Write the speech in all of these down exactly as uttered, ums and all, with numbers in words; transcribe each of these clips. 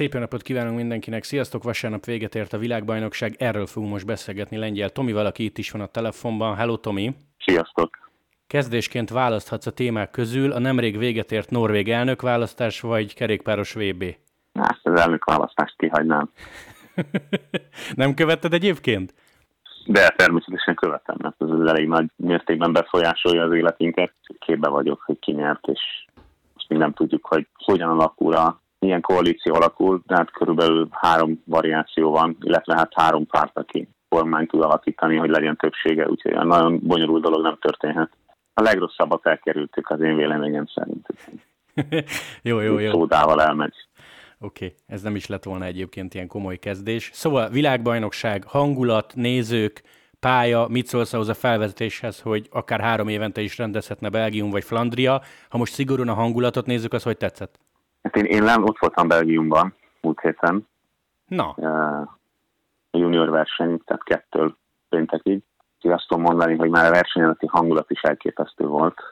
Szép jó napot kívánunk mindenkinek, sziasztok! Vasárnap véget ért a világbajnokság, erről fogunk most beszélgetni lengyel Tomival, aki itt is van a telefonban. Hello, Tomi! Sziasztok! Kezdésként választhatsz a témák közül, a nemrég véget ért norvég elnökválasztás vagy kerékpáros vé bé? Ezt az elnökválasztást kihagynám. Nem követted egyébként? De természetesen követem, mert ez az elég nagy mértékben befolyásolja az életünket. Képbe vagyok, hogy ki nyert, és most még nem tudjuk, hogy hogyan alakul a milyen koalíció alakul, de hát körülbelül három variáció van, illetve hát három párt, aki kormány tud alakítani, hogy legyen többsége, úgyhogy a nagyon bonyolult dolog nem történhet. A legrosszabbat elkerültük az én véleményem szerint. jó, jó, jó. Szódával elmegy. Oké, okay. Ez nem is lett volna egyébként ilyen komoly kezdés. Szóval világbajnokság, hangulat, nézők, pálya, mit szólsz ahhoz a felvezetéshez, hogy akár három évente is rendezhetne Belgium vagy Flandria. Ha most szigorúan a hangulatot nézzük, az hogy tetszett? Hát én, én nem, ott voltam Belgiumban múlt héten. Na. A junior verseny, tehát kettől péntekig. Úgyhogy azt tudom mondani, hogy már a verseny előtti hangulat is elképesztő volt,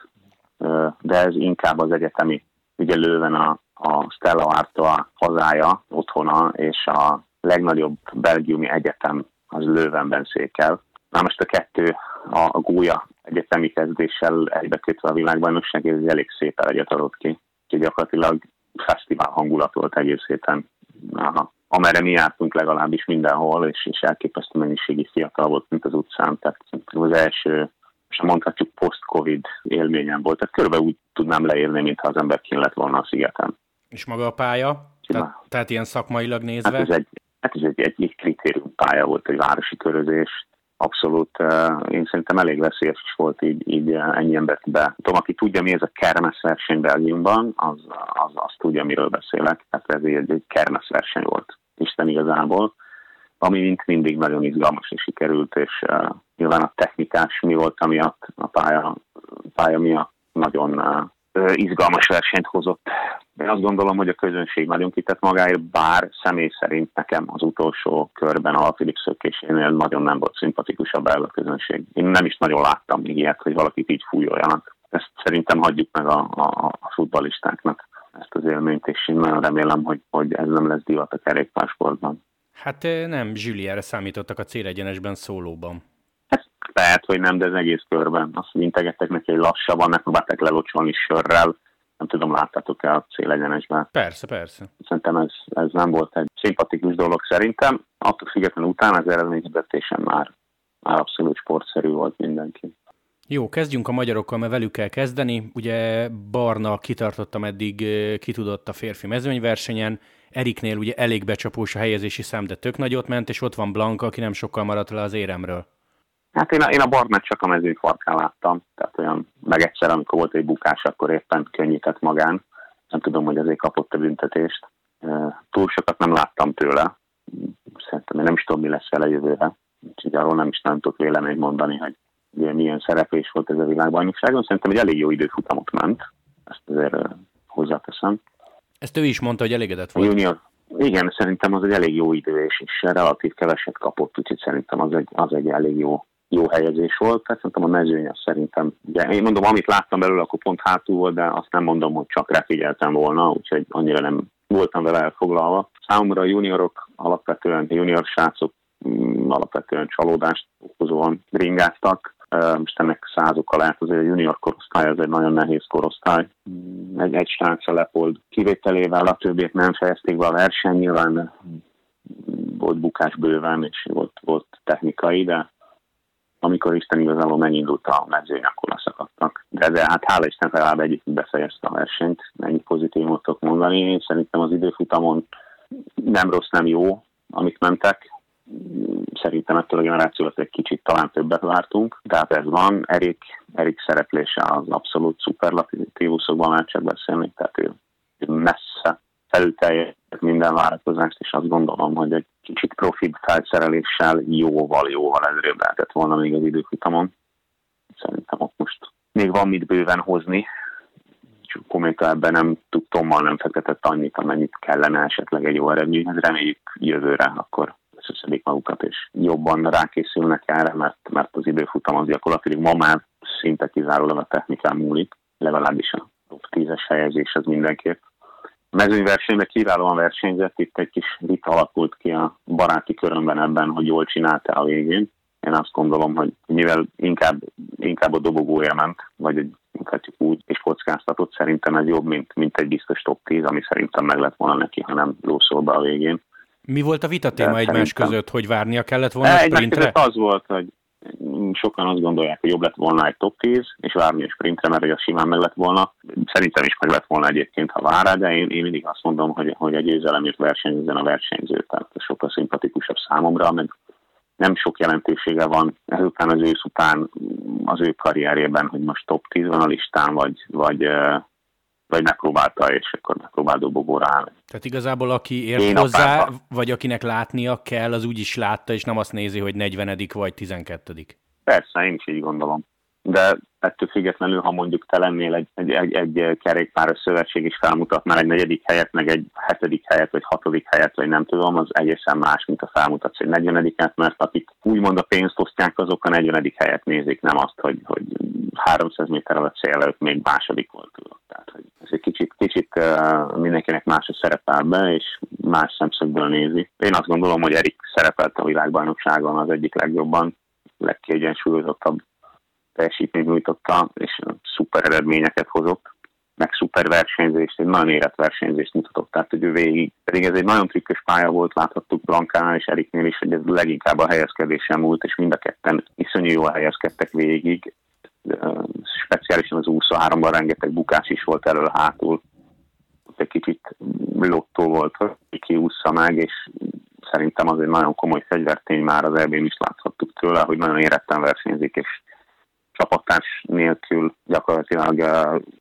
de ez inkább az egyetemi. Ugye Löwen a, a Stella Artoa hazája, otthona, és a legnagyobb belgiumi egyetem az Löwenben székel. Na most a kettő a, a gólya egyetemi kezdéssel egybekötve a világbajnokság, és elég szépen egyet adott ki. Úgyhogy gyakorlatilag fesztivál hangulat volt egész héten. Aha. Amerre mi jártunk legalábbis mindenhol, és, és elképesztő mennyiségi fiatal volt, mint az utcán. Tehát az első, most mondhatjuk, post-covid élményem volt. Tehát körülbelül úgy tudnám leírni, mintha az ember kint lett volna a szigeten. És maga a pálya? Tehát, tehát ilyen szakmailag nézve? Hát ez egy, hát ez egy, egy, egy kritérium pálya volt, egy városi körözés. Abszolút, én szerintem elég veszélyes is volt így, így ennyi embert be. Tudom, aki tudja, mi ez a kermeszverseny Belgiumban, az, az, az tudja, miről beszélek. Tehát ez egy, egy kermeszverseny volt, Isten igazából, ami mint mindig nagyon izgalmas és sikerült, és uh, nyilván a technikás mi volt, amiatt a pálya, pálya miatt nagyon uh, izgalmas versenyt hozott. Én azt gondolom, hogy a közönség nagyon kitett magáért, bár személy szerint nekem az utolsó körben a Félix szökésénél nagyon nem volt szimpatikusabb el a közönség. Én nem is nagyon láttam még ilyet, hogy valakit így fújoljanak. Ezt szerintem hagyjuk meg a, a, a futballistáknak, ezt az élményt, és én nagyon remélem, hogy, hogy ez nem lesz divat a kerékpársportban. Hát nem, Zsüliára számítottak a célegyenesben szólóban. Hát lehet, hogy nem, de az egész körben. Azt integettek neki, hogy lassabban, megpróbálták lelocsolni sörrel. Nem tudom, láttátok-e a célegyenesben? Persze, persze. Szerintem ez, ez nem volt egy szimpatikus dolog szerintem. Attól függetlenül utána az eredményhirdetésen már, már abszolút sportszerű volt mindenki. Jó, kezdjünk a magyarokkal, mert velük kell kezdeni. Ugye Barna kitartottam eddig, ki tudott a férfi mezőnyversenyen. Eriknél ugye elég becsapós a helyezési szám, de tök nagyot ment, és ott van Blanka, aki nem sokkal maradt le az éremről. Hát én a, én a Barnát csak a mezőny farkán láttam, tehát olyan meg egyszer, amikor volt egy bukás, akkor éppen könnyített magán. Nem tudom, hogy azért kapott a büntetést. Túl sokat nem láttam tőle. Szerintem én nem is tudom, mi lesz vele jövőre. Úgyhogy arról nem is nem tudok véleményt mondani, hogy milyen szereplés volt ez a világbajnokságon. Szerintem egy elég jó időfutamot ment. Ezt azért hozzáteszem. Ezt ő is mondta, hogy elégedett volt. Junior. Igen, szerintem az egy elég jó idő, és is relatív keveset kapott, úgyhogy szerintem az egy, az egy elég jó, jó helyezés volt. Tehát szerintem a mezőny az szerintem, ugye, én mondom, amit láttam belőle, akkor pont hátul volt, de azt nem mondom, hogy csak refigyeltem volna, úgyhogy annyira nem voltam vele elfoglalva. Számomra a juniorok alapvetően, junior srácok mm, alapvetően csalódást okozóan ringáztak. Most ennek százoka lehet, azért a junior korosztály az egy nagyon nehéz korosztály. Egy, egy srác a Leopold kivételével, a többiek nem fejezték be a verseny, nyilván volt bukás bőven, és volt, volt technikai, de amikor Isten igazából megindult a mezőny, akkor leszakadtak. De, de hát hála Isten legalább egyik befejezte a versenyt, ennyi pozitívumot tudok mondani. Én szerintem az időfutamon nem rossz, nem jó, amit mentek. Szerintem ettől a generációt egy kicsit talán többet vártunk, de hát ez van. Erik, Erik szereplése az abszolút szuperlatívuszokban már csak beszélni, tehát ő messze felültelje minden várakozást, és azt gondolom, hogy egy kicsit profi felszereléssel jóval-jóval előrébb lehetett volna még az időfutamon. Szerintem ott most még van mit bőven hozni, és kommentben ebben nem tudtommal nem fektetett annyit, amennyit kellene esetleg egy jó eredményhez. Reméljük jövőre akkor összeszedik magukat, és jobban rákészülnek erre, mert, mert az időfutam az gyakorlatilag ma már szinte kizárólag a technikán múlik, legalábbis a top tízes helyezés az mindenképp. mezőnyversenyben kiválóan versenyzett, itt egy kis vita alakult ki a baráti körömben ebben, hogy jól csinálta a végén. Én azt gondolom, hogy mivel inkább, inkább a dobogója ment, vagy inkább úgy, és kockáztatott, szerintem ez jobb, mint, mint egy biztos top tíz, ami szerintem meg lett volna neki, ha nem lószol be a végén. Mi volt a vita téma egymás szerintem... között, hogy várnia kellett volna a sprintre? Az volt, hogy sokan azt gondolják, hogy jobb lett volna egy top tíz, és várni a sprintre, mert az simán meg lett volna. Szerintem is meg lett volna egyébként, ha vár rá, de én, én mindig azt mondom, hogy, hogy a győzelemért versenyzően a versenyző, tehát sokkal szimpatikusabb számomra, meg nem sok jelentősége van ezután az ősz után az ő karrierjében, hogy most top tíz van a listán, vagy, vagy, vagy megpróbálta, és akkor megpróbál dobogóra állni. Tehát igazából aki ért én hozzá, apámba. Vagy akinek látnia kell, az úgy is látta, és nem azt nézi, hogy negyvenedik vagy tizenkettedik. Persze, én is így gondolom. De ettől függetlenül, ha mondjuk te lennél egy, egy, egy, egy kerékpáros szövetség is felmutatnál egy negyedik helyet, meg egy hetedik helyet, vagy hatodik helyet, vagy nem tudom, az egészen más, mint a felmutatsz egy negyvenediket, mert akik úgymond a pénzt osztják, azok a negyvenedik helyet nézik, nem azt, hogy, hogy háromszáz méterrel a cél előtt még második volt. Tehát, hogy ez egy kicsit, kicsit mindenkinek más a szerepel be, és más szemszögből nézi. Én azt gondolom, hogy Erik szerepelt a világbajnokságon az egyik legjobban, legkiegyensúlyozottabb teljesítményt nyújtotta, és szuper eredményeket hozott, meg szuper versenyzést, egy nagyon érett versenyzést mutatott, tehát hogy ő végig. Pedig ez egy nagyon trükkös pálya volt, láthattuk Blankánál és Eriknél is, hogy ez leginkább a helyezkedésen múlt, és mind a ketten iszonyú jól helyezkedtek végig. Speciálisan az huszonháromban rengeteg bukás is volt elől hátul. Ott egy kicsit lottó volt, hogy ki ússza meg, és szerintem az egy nagyon komoly fegyvertény, már az elbén is láthattuk tőle, hogy nagyon éretten versenyzik, és csapattárs nélkül gyakorlatilag,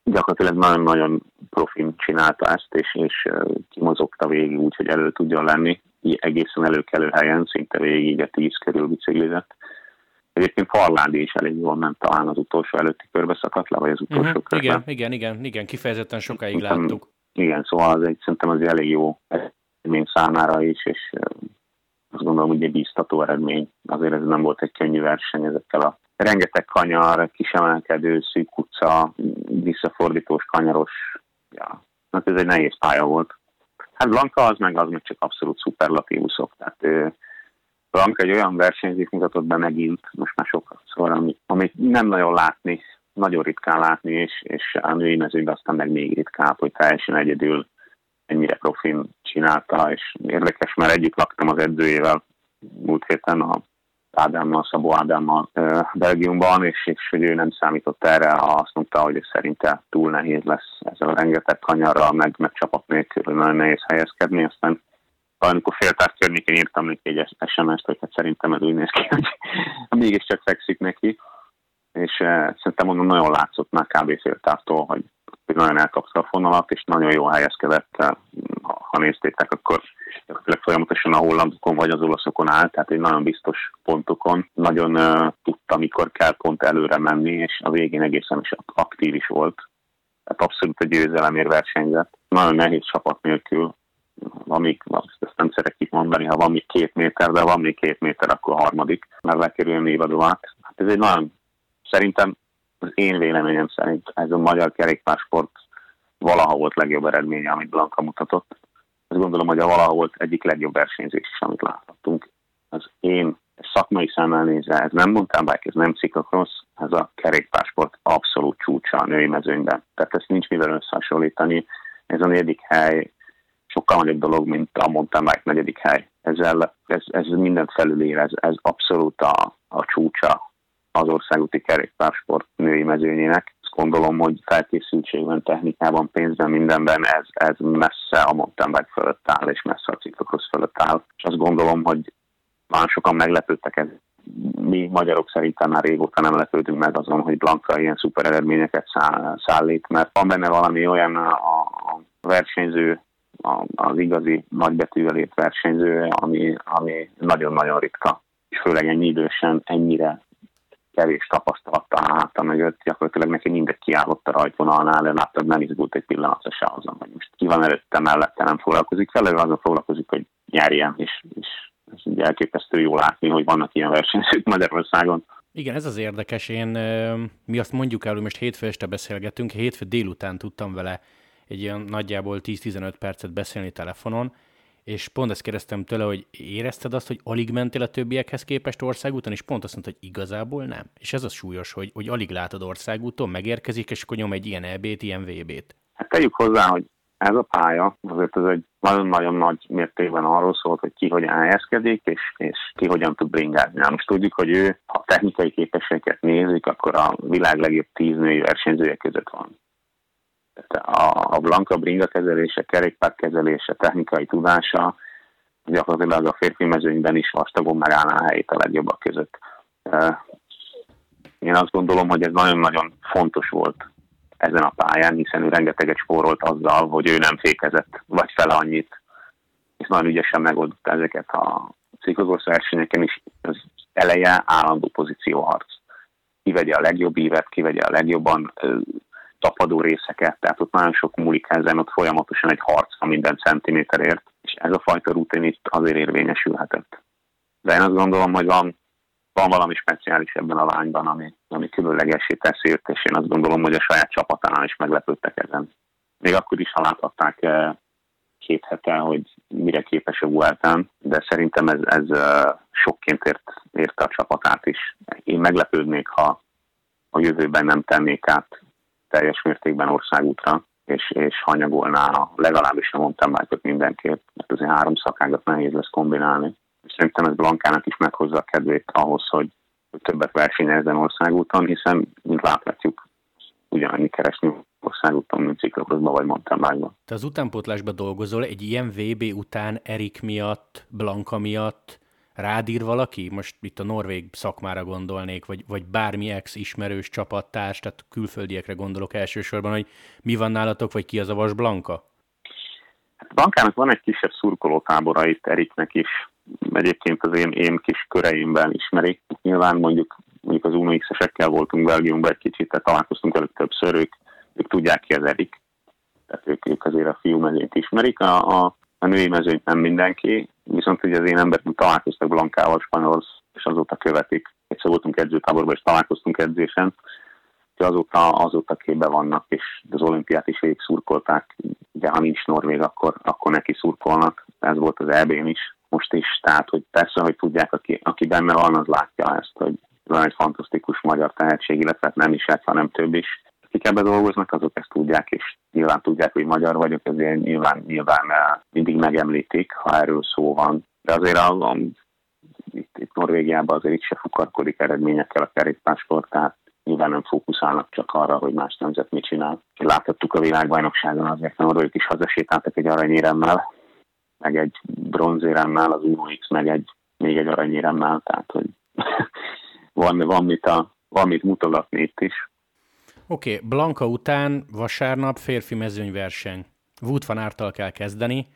gyakorlatilag nagyon-nagyon profin csinálta ezt, és, és kimozogta végig úgy, hogy elő tudjon lenni. Egészen előkelő helyen, szinte végig a tíz körül biciklizett. Egyébként Farládi is elég jól ment, talán az utolsó előtti körbe szakadt le, vagy az utolsó uh-huh. körbe. Igen, igen, igen, igen, kifejezetten sokáig szerintem, láttuk. Igen, szóval az egy, szerintem az elég jó eredmény számára is, és azt gondolom, hogy egy bíztató eredmény. Azért ez nem volt egy könnyű verseny ezekkel a rengeteg kanyar, kisemelkedő, szűk utca, visszafordítós, kanyaros. Ja, hát ez egy nehéz pálya volt. Hát Blanka az meg az, meg csak abszolút szuperlatívuszok. Tehát Blanka egy olyan versenyzőt mutatott be megint, most már sokat szóval, amit, amit nem nagyon látni, nagyon ritkán látni, és, és a női mezőben aztán meg még ritkább, hogy teljesen egyedül ennyire profin csinálta, és érdekes, mert együtt laktam az edzőjével múlt héten a Ádámmal, Szabó Ádámmal Belgiumban, és, és hogy ő nem számított erre, azt mondta, hogy szerinte túl nehéz lesz ezzel a rengeteg kanyarral, meg, meg csapat nélkül, nagyon nehéz helyezkedni. Aztán valamikor féltárt környékén írtam neki egy es em es-t, hogy hát szerintem ez úgy néz ki, hogy mégiscsak fekszik neki. És e, szerintem mondom, nagyon látszott már kb. Féltártól, hogy nagyon elkapta a fonalat, és nagyon jól helyezkedett. Ha, ha néztétek, akkor folyamatosan a hollandokon vagy az olaszokon áll, tehát egy nagyon biztos pontokon. Nagyon uh, tudta, mikor kell pont előre menni, és a végén egészen is aktív is volt. Tehát abszolút a győzelemért versenyzett. Nagyon nehéz csapat nélkül. Van még, ezt nem szeretik mondani, ha van még két méter, de van még két méter, akkor a harmadik. Mert lekerül Léva Duvák. Hát ez egy nagyon, szerintem az én véleményem szerint ez a magyar kerékpársport valaha volt legjobb eredménye, amit Blanka mutatott. Azt gondolom, hogy a valaha volt egyik legjobb versenyzés is, amit láthattunk. Az én szakmai szemmel nézve, ez nem mountainbike, ez nem cyclocross, ez a kerékpársport abszolút csúcsa a női mezőnyben. Tehát ezt nincs mivel összehasonlítani. Ez a negyedik hely sokkal nagyobb dolog, mint a mountainbike negyedik hely. Ezzel, ez, ez mindent felülér, ez, ez abszolút a, a csúcsa az országúti kerékpársport női mezőnyének. Gondolom, hogy felkészültségben, technikában, pénzben, mindenben ez, ez messze a mountainbike fölött áll, és messze a cyclocross fölött áll. És azt gondolom, hogy már sokan meglepődtek ez. Mi magyarok szerintem már régóta nem lepődünk meg azon, hogy Blanka ilyen szuper eredményeket száll, szállít, mert van benne valami olyan a, a versenyző, a, az igazi nagybetűvel ért versenyző, ami, ami nagyon-nagyon ritka. És főleg ennyi idősen, ennyire kevés tapasztalatta a háta mögött, gyakorlatilag neki mindegy kiállott a rajtvonalnál, de láttad, nem izgult egy pillanatra se azon, hogy most ki van előtte, mellette, nem foglalkozik vele, azon foglalkozik, hogy nyerjen, és, és ez így elképesztő jól látni, hogy vannak ilyen versenyzők Magyarországon. Igen, ez az érdekes, én mi azt mondjuk el, hogy most hétfő este beszélgetünk, hétfő délután tudtam vele egy ilyen nagyjából tíz-tizenöt percet beszélni telefonon, és pont ezt kérdeztem tőle, hogy érezted azt, hogy alig mentél a többiekhez képest országúton, és pont azt mondta, hogy igazából nem. És ez az súlyos, hogy, hogy alig látod országúton, megérkezik, és akkor nyom egy ilyen é bét, ilyen vé bét. Hát tegyük hozzá, hogy ez a pálya, azért ez egy nagyon-nagyon nagy mértékben arról szólt, hogy ki hogyan helyezkedik, és, és ki hogyan tud bringázni. Most tudjuk, hogy ő, ha technikai képességeket nézik, akkor a világ legjobb tíz női versenyzője között van. A, a Blanka bringa kezelése, kerékpár kezelése, technikai tudása gyakorlatilag a férfi mezőnyben is vastagon megállná a helyét a legjobbak között. Én azt gondolom, hogy ez nagyon-nagyon fontos volt ezen a pályán, hiszen ő rengeteget spórolt azzal, hogy ő nem fékezett, vagy fele annyit, és nagyon ügyesen megoldott ezeket a ciklozós versenyeken is. Az eleje állandó pozícióharc. Kivegye a legjobb ívet, kivegye a legjobban tapadó részeket, tehát ott nagyon sok múlik ezen, ott folyamatosan egy harc a minden centiméterért, és ez a fajta rutin itt azért érvényesülhetett. De én azt gondolom, hogy van, van valami speciális ebben a lányban, ami, ami különlegessé teszi őt, és én azt gondolom, hogy a saját csapatánál is meglepődtek ezen. Még akkor is, ha láthatták két hete, hogy mire képes a Vueltán, de szerintem ez, ez sokként ért, érte a csapatát is. Én meglepődnék, ha a jövőben nem tennék át teljes mértékben országútra, és, és hanyagolná a legalábbis a mountain bike-ot mindenképp, mert azért három szakágat nehéz lesz kombinálni. És szerintem ez Blankának is meghozza a kedvét ahhoz, hogy többet versenyezzen országúton, hiszen, mint láthatjuk, ugyanannyi keresni országúton, mint ciklokrosban vagy mountain bike-ban. Te az utánpótlásban dolgozol, egy ilyen vé bé után Erik miatt, Blanka miatt rád ír valaki? Most itt a norvég szakmára gondolnék, vagy, vagy bármi ex-ismerős csapattárs, tehát külföldiekre gondolok elsősorban, hogy mi van nálatok, vagy ki az a vas Blanka? Hát Blankának van egy kisebb szurkolótábora itt Eriknek is. Egyébként az én, én kis köreimben ismerik. Nyilván mondjuk, mondjuk az u en iksz-esekkel voltunk Belgiumban egy kicsit, tehát találkoztunk előtt többször, ők, ők tudják ki az Erik. Tehát ők, ők azért a fiú mezőnyt ismerik. A, a A női mezőnyt nem mindenki, viszont ugye az én embertől találkoztak Blankával, Spanyolországban, és azóta követik. Egyszer voltunk edzőtáborban, és találkoztunk edzésen, és azóta, azóta képben vannak, és az olimpiát is végig szurkolták, de ha nincs norvég, akkor, akkor neki szurkolnak. Ez volt az é bén is, most is, tehát hogy persze, hogy tudják, aki, aki benne van, az látja ezt, hogy van egy fantasztikus magyar tehetség, illetve nem is ez, hanem több is. Akik ebben dolgoznak, azok ezt tudják, és nyilván tudják, hogy magyar vagyok, ezért nyilván, nyilván mindig megemlítik, ha erről szó van. De azért a, a, itt, itt Norvégiában azért itt se fukarkodik eredményekkel a kerékpáskor, tehát nyilván nem fókuszálnak csak arra, hogy más nemzet mit csinál. Láthattuk a világbajnokságon azért, mert ők is hazasétáltak egy aranyéremmel, meg egy bronzéremmel, az u en iksz, meg egy, még egy aranyéremmel, tehát hogy van, van, mit a, van mit mutogatni itt is. Oké, okay, Blanka után vasárnap férfi mezőnyverseny. Woodfan által kell kezdeni.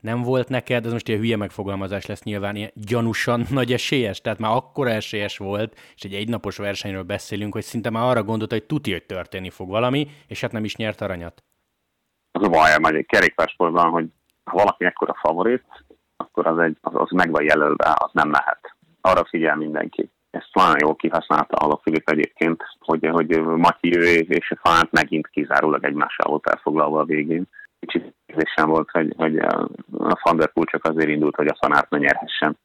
Nem volt neked, ez most ilyen hülye megfogalmazás lesz nyilván, ilyen gyanúsan nagy esélyes, tehát már akkora esélyes volt, és egy egynapos versenyről beszélünk, hogy szinte már arra gondolta, hogy tuti, hogy történni fog valami, és hát nem is nyert aranyat. Az a baj, mert egy kerékpársportban, hogy ha valaki ekkora favorit, akkor az, egy, az, az meg van jelölve, az nem lehet. Arra figyel mindenki. Ezt nagyon jól kihasználta Alaphilippe egyébként, hogy, hogy Mati ő és a Fát megint kizárólag egymással volt elfoglalva a végén. Kicsit érzésem volt, hogy, hogy a Van der Poel csak azért indult, hogy a Fanát ne nyerhessen.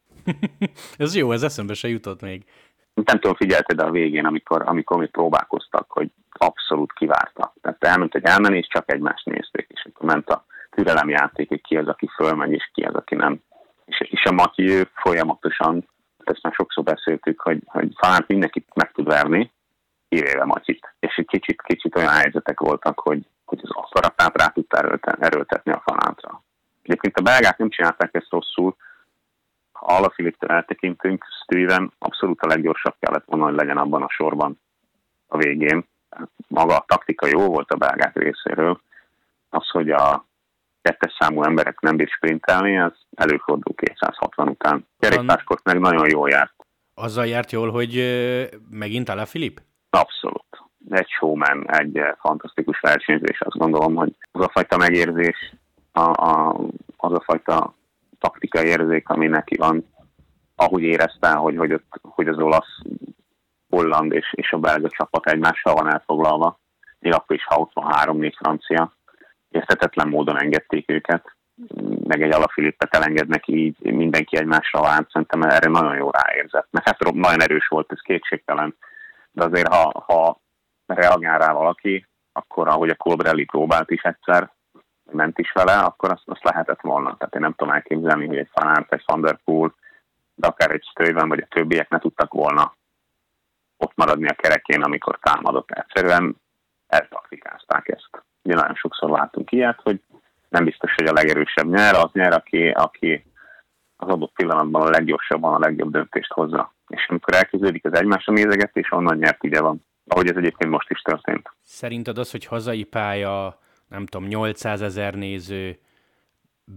Ez jó, ez eszembe se jutott még. Nem tudom, figyelted a végén, amikor, amikor mi próbálkoztak, hogy abszolút kivárta. Tehát elment, hogy elmenni, és csak egymást nézték, és akkor ment a türelemjáték, hogy ki az, aki fölmegy, és ki az, aki nem. És, és a Mati ő folyamatosan, ezt már sokszor beszéltük, hogy, hogy Farládi mindenkit meg tud verni, kivéve Matyit. És egy kicsit, kicsit olyan helyzetek voltak, hogy, hogy az akaratát rá tudta erőltetni a Farládra. Egyébként a belgák nem csinálták ezt rosszul, ha Alaphilippe-től eltekintünk, Stuyven abszolút a leggyorsabb kellett volna, hogy legyen abban a sorban a végén. Maga a taktika jó volt a belgák részéről. Az, hogy a kettes számú emberek nem bír sprintelni, az előfordul kétszázhatvan után. Kerékpáskort meg nagyon jól járt. Azzal járt jól, hogy megint Alaphilippe? Abszolút. Egy showman, egy fantasztikus versenyzés. Azt gondolom, hogy az a fajta megérzés, a, a, az a fajta taktikai érzék, ami neki van, ahogy érezte, hogy, hogy, ott, hogy az olasz, holland és, és a belga csapat egymással van elfoglalva, még akkor is, ha ott van három-négy francia, érthetetlen módon engedték őket, meg egy Alaphilippet elengednek így, mindenki egymásra állt, szerintem erre nagyon jól ráérzett. Mert hát nagyon erős volt, ez kétségtelen, de azért ha, ha reagál rá valaki, akkor ahogy a Colbrelli próbált is egyszer, ment is vele, akkor azt, azt lehetett volna. Tehát én nem tudom elképzelni, hogy egy Van Aert, egy Van der Poel, de akár egy Steuben, vagy a többiek ne tudtak volna ott maradni a kerekén, amikor támadott. Egyszerűen eltaktikázták ezt. Ugye nagyon sokszor láttunk ilyet, hogy nem biztos, hogy a legerősebb nyer, az nyer, aki, aki az adott pillanatban a leggyorsabban a legjobb döntést hozza. És amikor elkezdődik az egymásra nézegetés, onnan nyert ide van. Ahogy ez egyébként most is történt. Szerinted az, hogy hazai pálya, nem tudom, nyolcszázezer néző,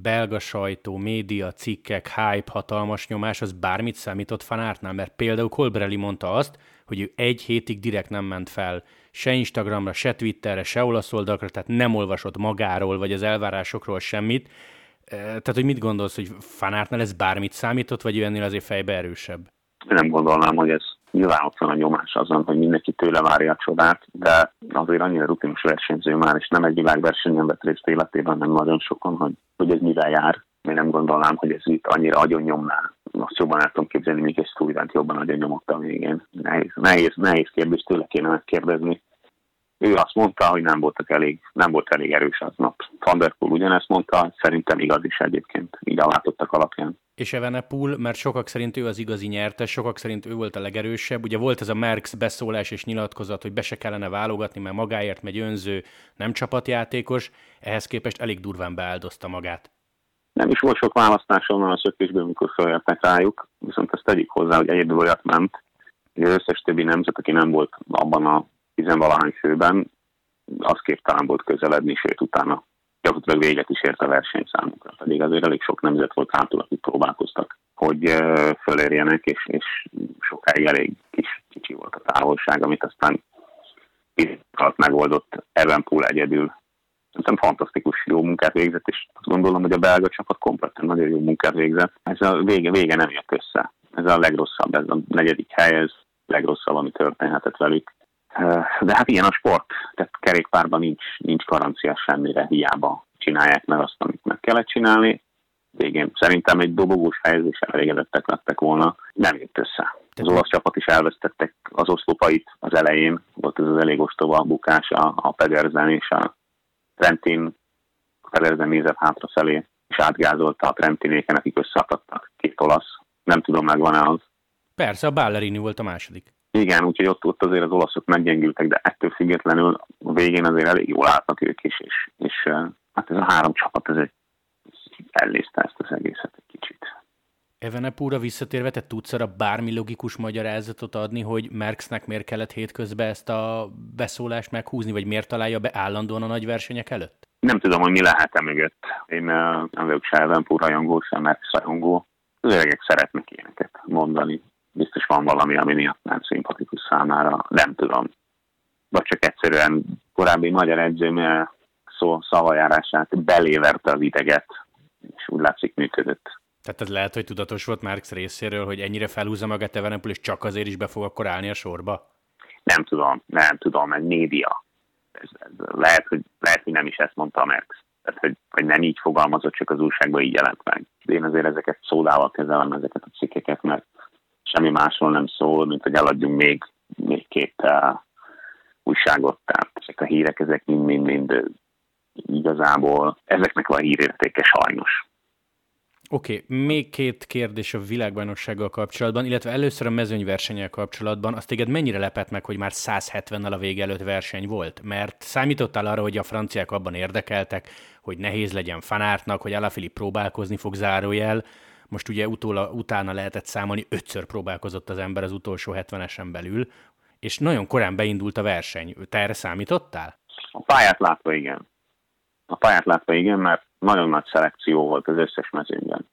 belga sajtó, média, cikkek, hype, hatalmas nyomás, az bármit számított Van Aertnál? Mert például Colbrelli mondta azt, hogy ő egy hétig direkt nem ment fel se Instagramra, se Twitterre, se olasz oldalakra, tehát nem olvasott magáról, vagy az elvárásokról semmit. Tehát, hogy mit gondolsz, hogy Van Aertnál ez bármit számított, vagy ő ennél azért fejbe erősebb? Nem gondolnám, hogy ez nyilván ott van a nyomás azon, hogy mindenki tőle várja a csodát, de azért annyira rutinus versenyző már, és nem egy világversenyen vett részt életében, nem nagyon sokan, hogy, hogy ez mivel jár. Én nem gondolnám, hogy ez itt annyira agyon nyomná. Azt jobban el tudom képzelni, még egy túlvent jobban agyon nyomogta a végén. Nehéz, nehéz, nehéz kérdés, tőle kéne megkérdezni. Ő azt mondta, hogy nem voltak elég, nem volt elég erős aznap. Van der Poel ugyanezt mondta, szerintem igaz is egyébként, így a látottak alapján. És Evenepoel, mert sokak szerint ő az igazi nyertes, sokak szerint ő volt a legerősebb. Ugye volt ez a Merckx beszólás és nyilatkozat, hogy be se kellene válogatni, mert magáért megy önző, nem csapatjátékos, ehhez képest elég durván beáldozta magát. Nem is volt sok választás onnan a szökésből, amikor feljöttek rájuk, viszont ezt tegyük hozzá, hogy egyedül olyat ment, hogy az összes többi nemzet, aki nem volt abban a tizenvalahány főben, az képtelen volt közeledni, sőt utána gyakorlatilag véget is ért a versenyszámukra. Pedig azért elég sok nemzet volt hátul, akik próbálkoztak, hogy fölérjenek, és, és sokáig elég kis, kicsi volt a távolság, amit aztán izgat megoldott Evenepoel egyedül. Szerintem fantasztikus jó munkát végzett, és azt gondolom, hogy a belga csapat kompletten nagyon jó munkát végzett. Ez a vége, vége nem jött össze. Ez a legrosszabb, ez a negyedik hely, ez legrosszabb, ami történhetett velük. De hát ilyen a sport, tehát kerékpárban nincs, nincs garancia semmire, hiába csinálják meg azt, amit meg kellett csinálni. Végén szerintem egy dobogós helyezéssel elégedettek lettek volna, nem jött össze. Az olasz csapat is elvesztettek az oszlopait az elején, volt ez az elég ostoba bukás, a, a Pedersen és a Trentin, a Pedersen nézett hátrafelé, és átgázolta a Trentinéken, akik összeakadtak, két olasz, nem tudom, megvan-e az. Persze, a Ballerini volt a második. Igen, úgyhogy ott, ott azért az olaszok meggyengültek, de ettől függetlenül a végén azért elég jól álltak ők is, és, és hát ez a három csapat, ez egy, elnézte ezt az egészet egy kicsit. Evenepoelra visszatérve, te tudsz arra bármi logikus magyarázatot adni, hogy Merckxnek miért kellett hétközben ezt a beszólást meghúzni, vagy miért találja be állandóan a nagy versenyek előtt? Nem tudom, hogy mi lehet-e mögött. Én nem vagyok se Evenepoel rajongó, se Merckx rajongó. Az öregek szeretnek ilyeneket mondani. Biztos van valami, ami miatt nem szimpatikus számára, nem tudom. Vagy csak egyszerűen korábbi magyar edzőm szó szavajárását beléverte az ideget, és úgy látszik működött. Tehát ez lehet, hogy tudatos volt Merckx részéről, hogy ennyire felhúzza magát Evenepoel, és csak azért is be fog akkor állni a sorba? Nem tudom, nem tudom, ez média. Ez, ez lehet, hogy, lehet, hogy nem is ezt mondta Merckx. Tehát, hogy, hogy nem így fogalmazott, csak az újságban így jelent meg. Én azért ezeket szódával kezelem, ezeket a cikkeket, mert semmi másról nem szól, mint hogy eladjunk még, még két uh, újságot. Tehát ezek a hírek, ezek mind-mind igazából, ezeknek van hírértéke sajnos. Oké, okay, még két kérdés a világbajnoksággal kapcsolatban, illetve először a mezőnyversennyel kapcsolatban. Azt téged mennyire lepett meg, hogy már száz hetvennel a vége előtt verseny volt? Mert számítottál arra, hogy a franciák abban érdekeltek, hogy nehéz legyen Van Aertnak, hogy Alaphilippe próbálkozni fog, zárójel. Most ugye utóla, utána lehetett számolni, ötször próbálkozott az ember az utolsó hetvenesen belül, és nagyon korán beindult a verseny. Te erre számítottál? A pályát látva igen. A pályát látva igen, mert nagyon nagy szelekció volt az összes mezőnyben.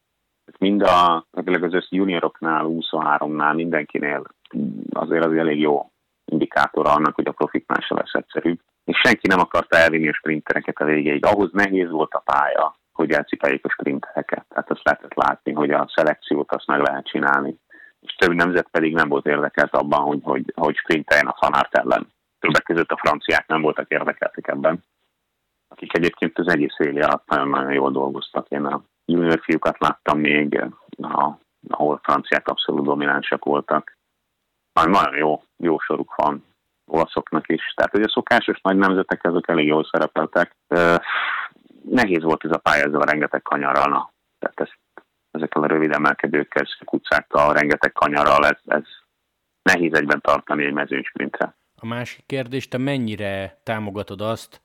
Mind a, az összes junioroknál, huszonháromnál, mindenkinél azért az elég jó indikátor annak, hogy a profiknál se lesz egyszerűbb. És senki nem akarta elvinni a sprintereket a végéig. Ahhoz nehéz volt a pálya, hogy elcipeljék a sprintereket. Tehát azt lehetett látni, hogy a szelekciót azt meg lehet csinálni. És több nemzet pedig nem volt érdekelt abban, hogy, hogy, hogy sprinteljen a Van Aert ellen. Többek között a franciák nem voltak érdekeltek ebben. akik egyébként az egész évi alatt nagyon-nagyon jól dolgoztak. Én a junior fiúkat láttam még, ahol franciák abszolút dominánsak voltak. Nagyon jó, jó soruk van olaszoknak is. Tehát, hogy a szokásos nagy nemzetek, ezek elég jól szerepeltek. Nehéz volt ez a pálya, ezzel a rengeteg kanyarral. Tehát ezt, ezekkel a rövid emelkedőkkel, kucákkal, rengeteg kanyarral, ez, ez nehéz egyben tartani egy mezőnysprintre. A másik kérdés, te mennyire támogatod azt,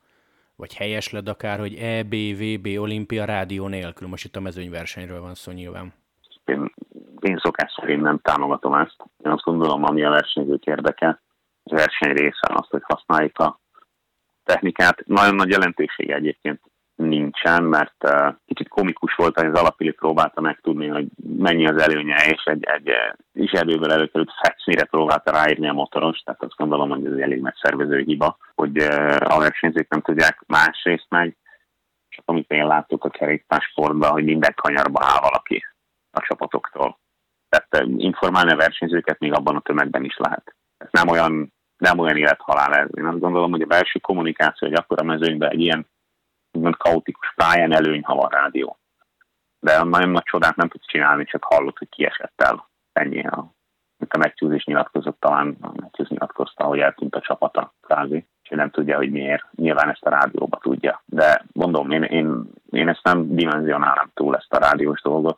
vagy helyesled akár, hogy E B, V B, olimpia rádió nélkül? Most itt a mezőnyversenyről van szó nyilván. Én, én szokás szerint nem támogatom ezt. Én azt gondolom, ami a versenyzők érdeke, a verseny részen azt, hogy használjuk a technikát. Nagyon nagy jelentősége egyébként nincsen, mert uh, kicsit komikus volt, hogy az Alaphilippe próbálta megtudni, hogy mennyi az előnye, és egy, egy zsebőből előkerült fecnire próbálta ráírni a motoros, tehát azt gondolom, hogy ez elég megszervező hiba, hogy uh, a versenyzők nem tudják, másrészt meg, csak amit én láttuk a kerékpársportban, hogy minden kanyarba áll valaki a csapatoktól. Tehát uh, informálni a versenyzőket még abban a tömegben is lehet. Ez nem olyan, nem olyan élethalál ez. Én azt gondolom, hogy a belső kommunikáció, hogy akkor a mezőnyben egy ilyen úgymond kaotikus pályán előny, ha van rádió. De nagyon nagy csodát nem tudsz csinálni, csak hallod, hogy kiesett el. Ennyi. Mint a Matthews is nyilatkozott, talán a Matthews nyilatkozta, hogy eltűnt a csapata kvázi, és nem tudja, hogy miért. Nyilván ezt a rádióba tudja. De mondom, én, én, én ezt nem dimenzionálom túl, ezt a rádiós dolgot.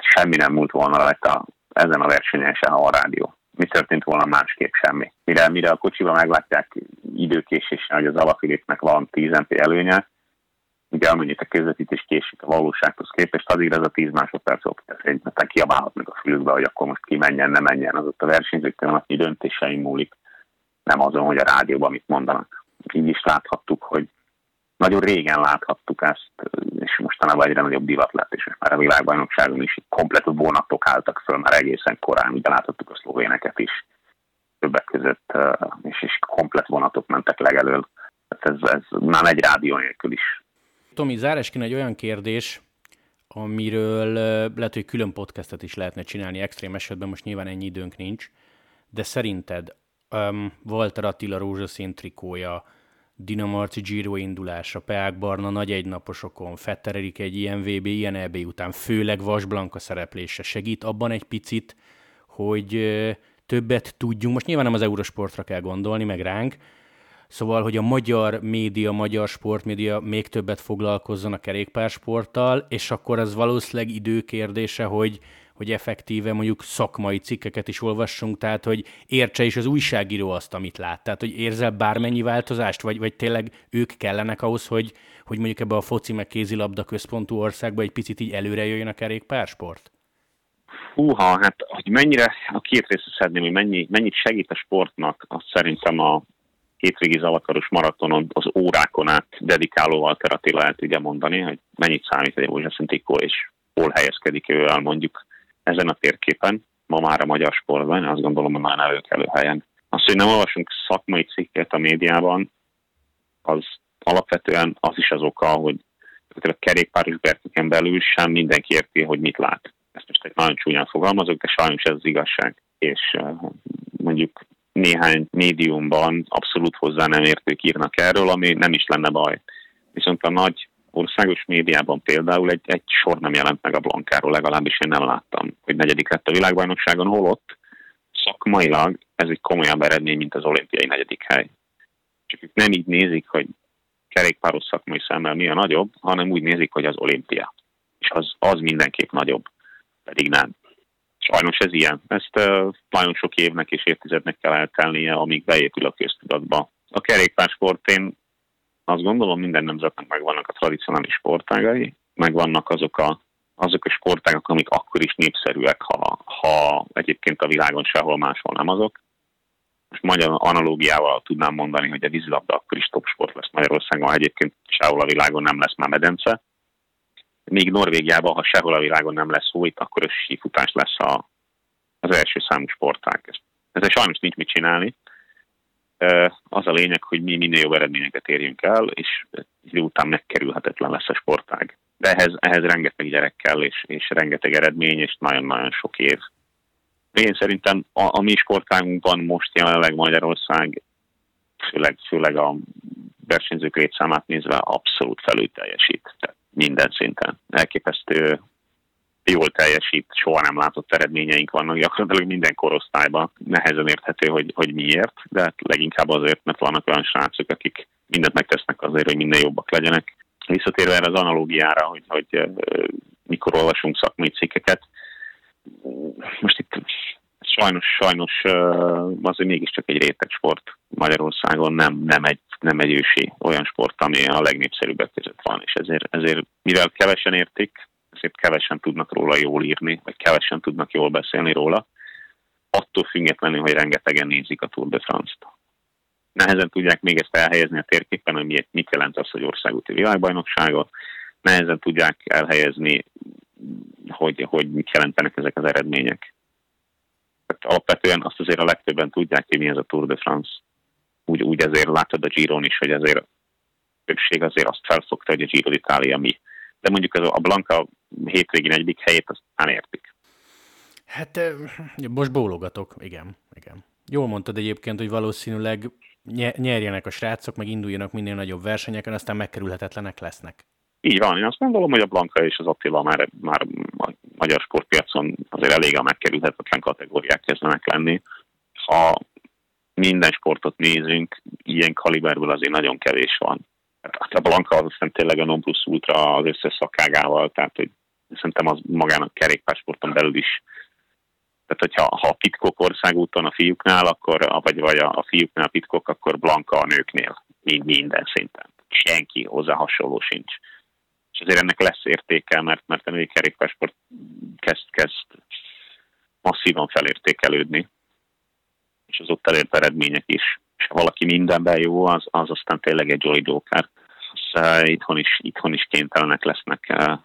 Semmi nem múlt volna rajta ezen a versenyen se, ha a rádió. Mi történt volna másképp? Semmi. Mire, mire a kocsiban meglátják időkésésen, hogy az Alaphilippe-nek van tíz em pé előnye, ugye amennyit a közvetítés késik a valósághoz képest, addig ez a tíz másodperc opteszény, mert kiabálhatnak a fülükbe, hogy akkor most ki menjen, ne menjen, az ott a versenyzőktől, aki döntéseim múlik, nem azon, hogy a rádióban mit mondanak. Így is láthattuk, hogy nagyon régen láthattuk ezt, és mostanában egyre nagyobb divat lett, és már a világbajnokságon is komplet vonatok álltak föl már egészen korán, ugye láthattuk a szlovéneket is többek között, és is komplet vonatok mentek legelől. Ez, ez már egy rádió nélkül is. Tomi, zárásként egy olyan kérdés, amiről lehet, hogy külön podcastet is lehetne csinálni extrém esetben, most nyilván ennyi időnk nincs, de szerinted um, Walter Attila rózsaszín trikója, Dinamarci Giro indulása, Peák Barna nagy egynaposokon, Fettererik egy ilyen V B, ilyen E B után, főleg Vas Blanka szereplése segít abban egy picit, hogy többet tudjunk, most nyilván nem az Eurosportra kell gondolni, meg ránk, szóval, hogy a magyar média, magyar sportmédia még többet foglalkozzon a kerékpársporttal, és akkor az valószínűleg időkérdése, hogy, hogy effektíve mondjuk szakmai cikkeket is olvassunk, tehát hogy értse is az újságíró azt, amit lát, tehát hogy érzel bármennyi változást, vagy, vagy tényleg ők kellenek ahhoz, hogy, hogy mondjuk ebbe a foci meg kézilabda központú országba egy picit így előre jöjjön a kerékpársport? Húha, hát hogy mennyire, a két részre szedném, hogy mennyi, mennyit segít a sportnak, azt szerintem a hétvégi Zalakaros maratonon az órákon át dedikáló Walter Attila el tudja mondani, hogy mennyit számít egy rózsaszín trikó, és hol helyezkedik ő el mondjuk ezen a térképen, ma már a magyar sportban, azt gondolom, hogy már előkelő helyen. Azt, hogy nem olvasunk szakmai cikket a médiában, az alapvetően az is az oka, hogy a kerékpáros berkeken belül sem mindenki érti, hogy mit lát. Ezt most egy nagyon csúnyán fogalmazok, de sajnos ez az igazság. És mondjuk néhány médiumban abszolút hozzá nem értők írnak erről, ami nem is lenne baj. Viszont a nagy országos médiában például egy, egy sor nem jelent meg a Blankáról, legalábbis én nem láttam, hogy negyedik lett a világbajnokságon, holott szakmailag ez egy komolyabb eredmény, mint az olimpiai negyedik hely. Csak ők nem így nézik, hogy kerékpáros szakmai szemmel mi a nagyobb, hanem úgy nézik, hogy az olimpia. És az, az mindenképp nagyobb, pedig nem. Sajnos ez ilyen. Ezt uh, nagyon sok évnek és évtizednek kell eltelnie, amíg beépül a köztudatba. A kerékpársport, én azt gondolom, minden nemzetnek megvannak a tradicionális sportágai, megvannak azok a, azok a sportágak, amik akkor is népszerűek, ha, ha egyébként a világon sehol máshol nem azok. Most magyar analógiával tudnám mondani, hogy a vízilabda akkor is top sport lesz Magyarországon, ha egyébként sehol a világon nem lesz már medence. Még Norvégiában, ha sehol a világon nem lesz hó, itt akkor a sífutás lesz a, az első számú sportág. Ezzel sajnos nincs mit csinálni. Az a lényeg, hogy mi minél jobb eredményeket érjünk el, és idő után megkerülhetetlen lesz a sportág. De ehhez, ehhez rengeteg gyerek kell, és, és rengeteg eredmény, és nagyon-nagyon sok év. Én szerintem a, a mi sportágunkban most jelenleg Magyarország, főleg, főleg a versenyzők létszámát nézve abszolút felül teljesít. Tehát minden szinten elképesztő jól teljesít, soha nem látott eredményeink vannak, gyakorlatilag minden korosztályban, nehezen érthető, hogy, hogy miért, de leginkább azért, mert vannak olyan srácok, akik mindent megtesznek azért, hogy minden jobbak legyenek. Visszatérve erre az analógiára, hogy, hogy uh, mikor olvasunk szakmai cikkeket, most itt sajnos, sajnos uh, azért mégiscsak egy réteg sport Magyarországon, nem, nem, egy, nem egy ősi olyan sport, ami a legnépszerűbbek között van, és ezért, ezért mivel kevesen értik, ezért kevesen tudnak róla jól írni, vagy kevesen tudnak jól beszélni róla, attól függetlenül, hogy rengetegen nézik a Tour de France-t. Nehezen tudják még ezt elhelyezni a térképen, hogy mit jelent az, hogy országúti világbajnokságot, nehezen tudják elhelyezni, hogy, hogy mit jelentenek ezek az eredmények. Tehát alapvetően azt azért a legtöbben tudják, hogy mi ez a Tour de France. Úgy, úgy azért látod a Giron is, hogy azért a többség azért azt felfogta, hogy a Giro d'Italia mi. De mondjuk ez a Blanka hétvégén egyik helyét, azt nem értik. Hát most bólogatok, igen, igen. Jól mondtad egyébként, hogy valószínűleg nyerjenek a srácok, meg induljanak minél nagyobb versenyeken, aztán megkerülhetetlenek lesznek. Így van, én azt gondolom, hogy a Blanka és az Attila már, már a magyar sportpiacon azért elég a megkerülhetetlen kategóriák kezdenek lenni. Ha minden sportot nézünk, ilyen kaliberből azért nagyon kevés van. Hát a Blanka az aztán tényleg a non plus ultra az összes szakágával, tehát hogy szerintem az magának kerékpársporton belül is. Tehát, hogyha ha a pitkok országúton a fiúknál, akkor, vagy, vagy a, a fiúknál a pitkok, akkor Blanka a nőknél. Mind, minden szinten. Senki hozzá hasonló sincs. És azért ennek lesz értéke, mert, mert a női kerékpársport kezd, kezd masszívan felértékelődni. És az ott elért eredmények is. És ha valaki mindenben jó, az, az aztán tényleg egy Jolly Joker. Azt, uh, itthon, is, itthon is kénytelenek lesznek. Uh,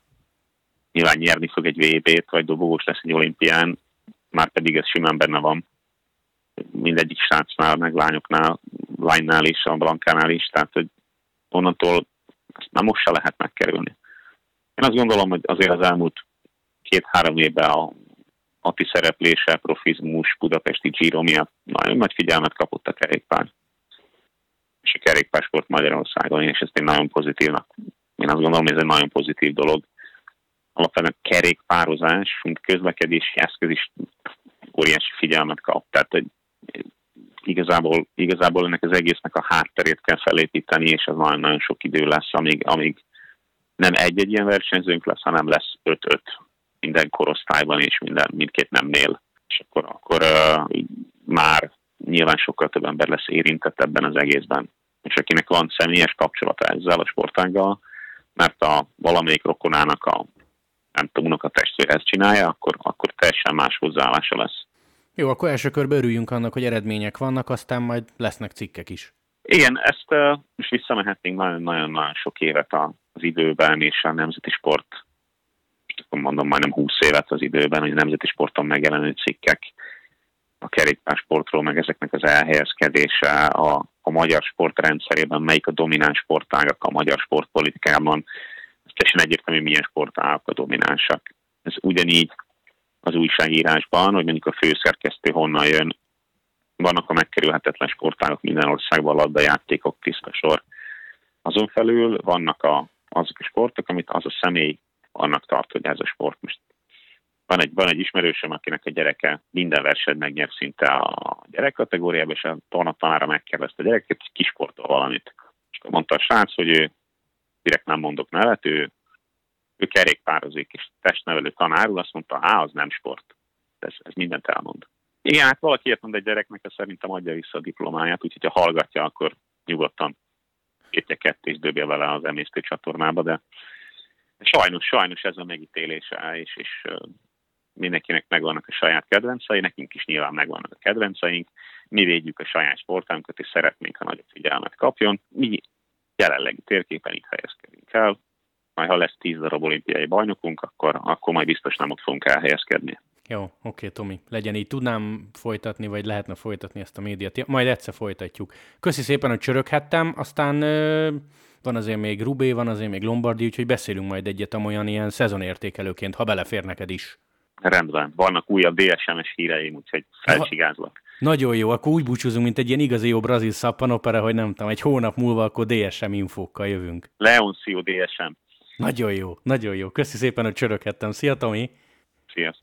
nyilván nyerni fog egy vé bé-t, vagy dobogós lesz egy olimpián, már pedig ez simán benne van. Mindegyik srácnál, meg lányoknál, lánynál is, a Blankánál is, tehát hogy onnantól ezt már most se lehet megkerülni. Én azt gondolom, hogy azért az elmúlt két-három évben a api szereplése, profizmus, budapesti Giro miatt nagyon nagy figyelmet kapott a kerékpár. És a kerékpársport Magyarországon, és ezt én nagyon pozitívnak. Én azt gondolom, hogy ez egy nagyon pozitív dolog. Alapvetően a kerékpározás, mint közlekedési eszköz is óriási figyelmet kap. Tehát, hogy igazából, igazából ennek az egésznek a hátterét kell felépíteni, és az nagyon-nagyon sok idő lesz, amíg, amíg nem egy-egy ilyen versenyzőnk lesz, hanem lesz öt-öt minden korosztályban és minden, mindkét nemnél. És akkor, akkor uh, már nyilván sokkal több ember lesz érintett ebben az egészben. És akinek van személyes kapcsolata ezzel a sportággal, mert a valamelyik rokonának a nem tudom, unok a testvére ezt csinálja, akkor, akkor teljesen más hozzáállása lesz. Jó, akkor első körben örüljünk annak, hogy eredmények vannak, aztán majd lesznek cikkek is. Igen, ezt uh, most visszamehetnénk nagyon-nagyon sok évet az időben, és a nemzeti sport, akkor mondom, majdnem húsz évet az időben, hogy a nemzeti sporton megjelenő cikkek, a kerékpársportról, meg ezeknek az elhelyezkedése, a, a magyar sportrendszerében, melyik a domináns sportágak a magyar sportpolitikában, teljesen egyértelmű, milyen sportágak a dominánsak. Ez ugyanígy az újságírásban, hogy mondjuk a főszerkesztő honnan jön, vannak a megkerülhetetlen sportágak minden országban, labdajátékok, tisztasor. Azon felül vannak a, azok a sportok, amit az a személy annak tart, hogy ez a sport. Most van egy, van egy ismerősöm, akinek a gyereke minden verset megnyer szinte a gyerek kategóriában, és a tornatanára megkérdezte a gyereket, hogy kisportol valamit. És mondta a srác, hogy ő direkt nem mondok nevet, ő, ő kerékpározik, és testnevelő tanárul azt mondta, há, az nem sport. Ez, ez mindent elmond. Igen, hát valaki ilyet mond egy gyereknek, az szerintem adja vissza a diplomáját, úgyhogy ha hallgatja, akkor nyugodtan kétje kettő és döbje vele az emésztő csatornába, de sajnos, sajnos ez a megítélése, és, és mindenkinek megvannak a saját kedvencei, nekünk is nyilván megvannak a kedvenceink, mi védjük a saját sportánkat, és szeretnénk, ha nagyobb figyelmet kapjon. Mi jelenlegi térképen itt helyezkedünk el, majd ha lesz tíz darab olimpiai bajnokunk, akkor, akkor majd biztos nem ott fogunk elhelyezkedni. Jó, oké, Tomi, legyen így. Tudnám folytatni, vagy lehetne folytatni ezt a médiát. Majd egyszer folytatjuk. Köszi szépen, hogy csöröghettem, aztán ö, van azért még Rubé, van azért még Lombardi, úgyhogy beszélünk majd egyet amolyan ilyen szezonértékelőként, ha belefér neked is. Rendben, vannak újabb dé es em-es híreim, úgyhogy felcsigázlak. Nagyon jó, akkor úgy búcsúzunk, mint egy ilyen igazi jó brazil szappanopera, hogy nem tudom, egy hónap múlva akkor dé es em infókkal jövünk. Leoncio dé es em. Nagyon jó, nagyon jó. Köszi szépen, hogy csöröghettem. Szia, Tomi! Sziasztok!